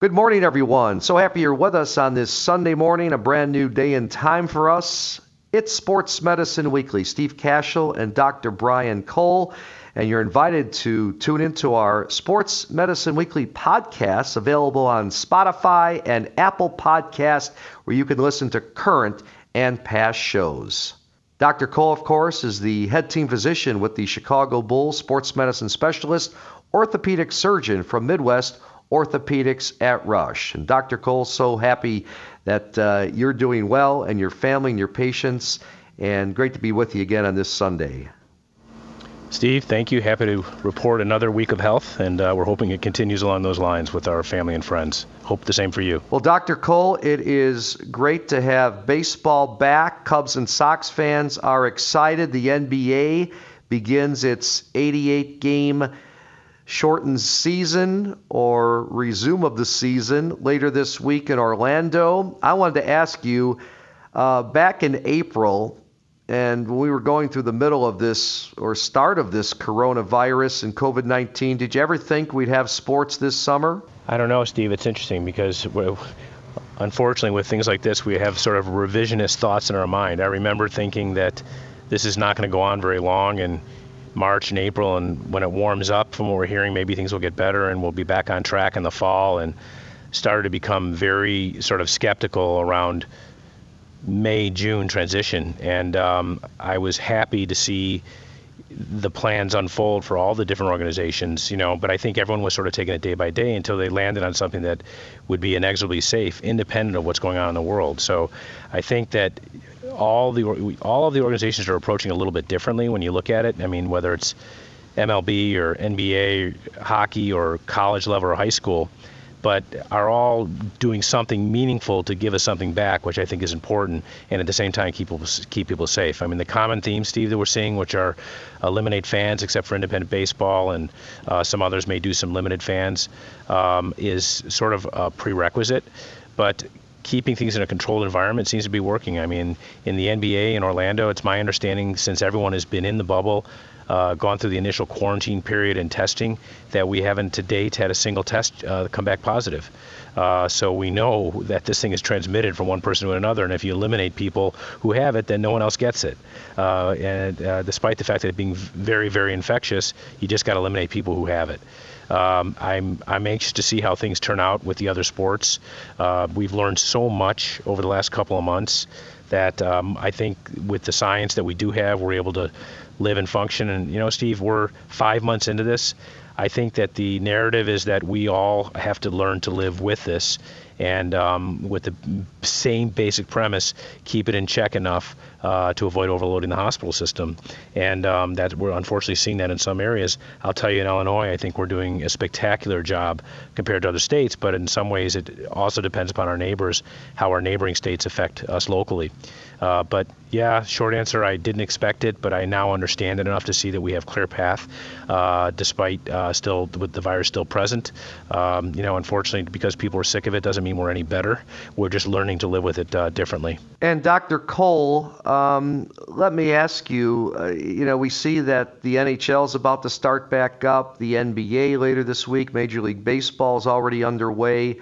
Good morning, everyone. So happy you're with us on this Sunday morning, a brand new day and time for us. It's Sports Medicine Weekly. Steve Cashel and Dr. Brian Cole, and you're invited to tune into our Sports Medicine Weekly podcast available on Spotify and Apple Podcast, where you can listen to current and past shows. Dr. Cole, of course, is the head team physician with the Chicago Bulls, sports medicine specialist, orthopedic surgeon from Midwest Orthopedics at Rush. And Dr. Cole, so happy that you're doing well, and your family and your patients, and great to be with you again on this Sunday. Steve, thank you. Happy to report another week of health, and we're hoping it continues along those lines with our family and friends. Hope the same for you. Well, Dr. Cole, it is great to have baseball back. Cubs and Sox fans are excited. The NBA begins its 88-game shortened season, or resume of the season, later this week in Orlando. I wanted to ask you, back in April, and when we were going through the middle of this, or start of this coronavirus and COVID 19, did you ever think we'd have sports this summer? I don't know, Steve. It's interesting because, unfortunately, with things like this, we have sort of revisionist thoughts in our mind. I remember thinking that this is not going to go on very long, and March and April, and when it warms up from what we're hearing, maybe things will get better and we'll be back on track in the fall, and started to become very sort of skeptical around May, June transition. And I was happy to see the plans unfold for all the different organizations, you know, but I think everyone was sort of taking it day by day until they landed on something that would be inexorably safe, independent of what's going on in the world. So I think that all of the organizations are approaching a little bit differently when you look at it. I mean, whether it's MLB or NBA, hockey, or college level or high school, but are all doing something meaningful to give us something back, which I think is important, and at the same time keep people safe. I mean, the common themes, Steve, that we're seeing, which are eliminate fans except for independent baseball, and some others may do some limited fans, is sort of a prerequisite, but keeping things in a controlled environment seems to be working. I mean, in the NBA in Orlando, it's my understanding, since everyone has been in the bubble, gone through the initial quarantine period and testing, that we haven't to date had a single test come back positive. So we know that this thing is transmitted from one person to another, and if you eliminate people who have it, then no one else gets it. And despite the fact that it being very, very infectious, you just got to eliminate people who have it. I'm anxious to see how things turn out with the other sports. We've learned so much over the last couple of months that I think with the science that we do have, we're able to live and function. And, you know, Steve, we're 5 months into this. I think that the narrative is that we all have to learn to live with this, and with the same basic premise, keep it in check enough to avoid overloading the hospital system. And that we're unfortunately seeing that in some areas. I'll tell you, in Illinois, I think we're doing a spectacular job compared to other states, but in some ways it also depends upon our neighbors, how our neighboring states affect us locally. But yeah, short answer, I didn't expect it, but I now understand it enough to see that we have clear path, despite still with the virus still present. You know, unfortunately, because people are sick of it doesn't mean we're any better. We're just learning to live with it differently. And Dr. Cole, let me ask you, you know, we see that the NHL is about to start back up, the NBA later this week, Major League Baseball is already underway.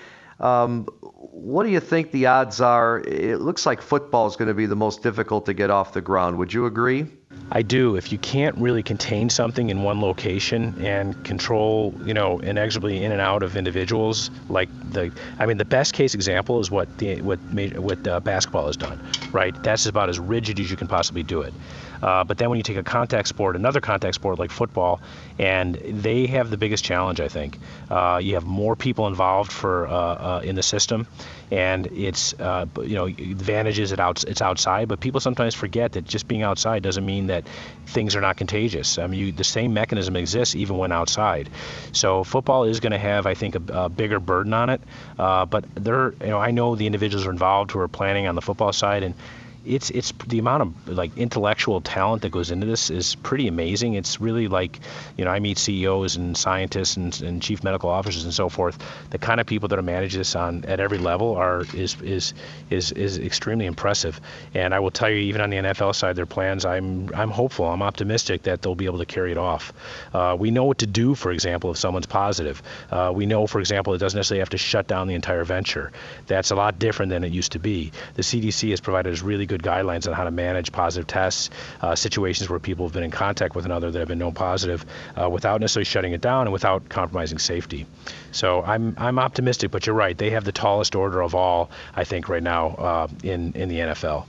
What do you think the odds are? It looks like football is going to be the most difficult to get off the ground. Would you agree? I do. If you can't really contain something in one location and control, you know, inexorably in and out of individuals, like the best case example is what basketball has done, right? That's about as rigid as you can possibly do it. But then when you take a contact sport, another contact sport like football, and they have the biggest challenge, I think. You have more people involved in the system, and it's advantages it's outside. But people sometimes forget that just being outside doesn't mean that things are not contagious. I mean, the same mechanism exists even when outside. So football is going to have, I think, a bigger burden on it. But I know the individuals are involved who are planning on the football side, and it's the amount of like intellectual talent that goes into this is pretty amazing. It's really like, you know, I meet CEOs and scientists and chief medical officers and so forth. The kind of people that are managing this on at every level is extremely impressive. And I will tell you, even on the NFL side, their plans, I'm hopeful, I'm optimistic that they'll be able to carry it off. We know what to do, for example, if someone's positive. We know, for example, it doesn't necessarily have to shut down the entire venture. That's a lot different than it used to be. The CDC has provided us really good guidelines on how to manage positive tests, situations where people have been in contact with another that have been known positive, without necessarily shutting it down and without compromising safety. So I'm optimistic, but you're right. They have the tallest order of all, I think, right now in the NFL.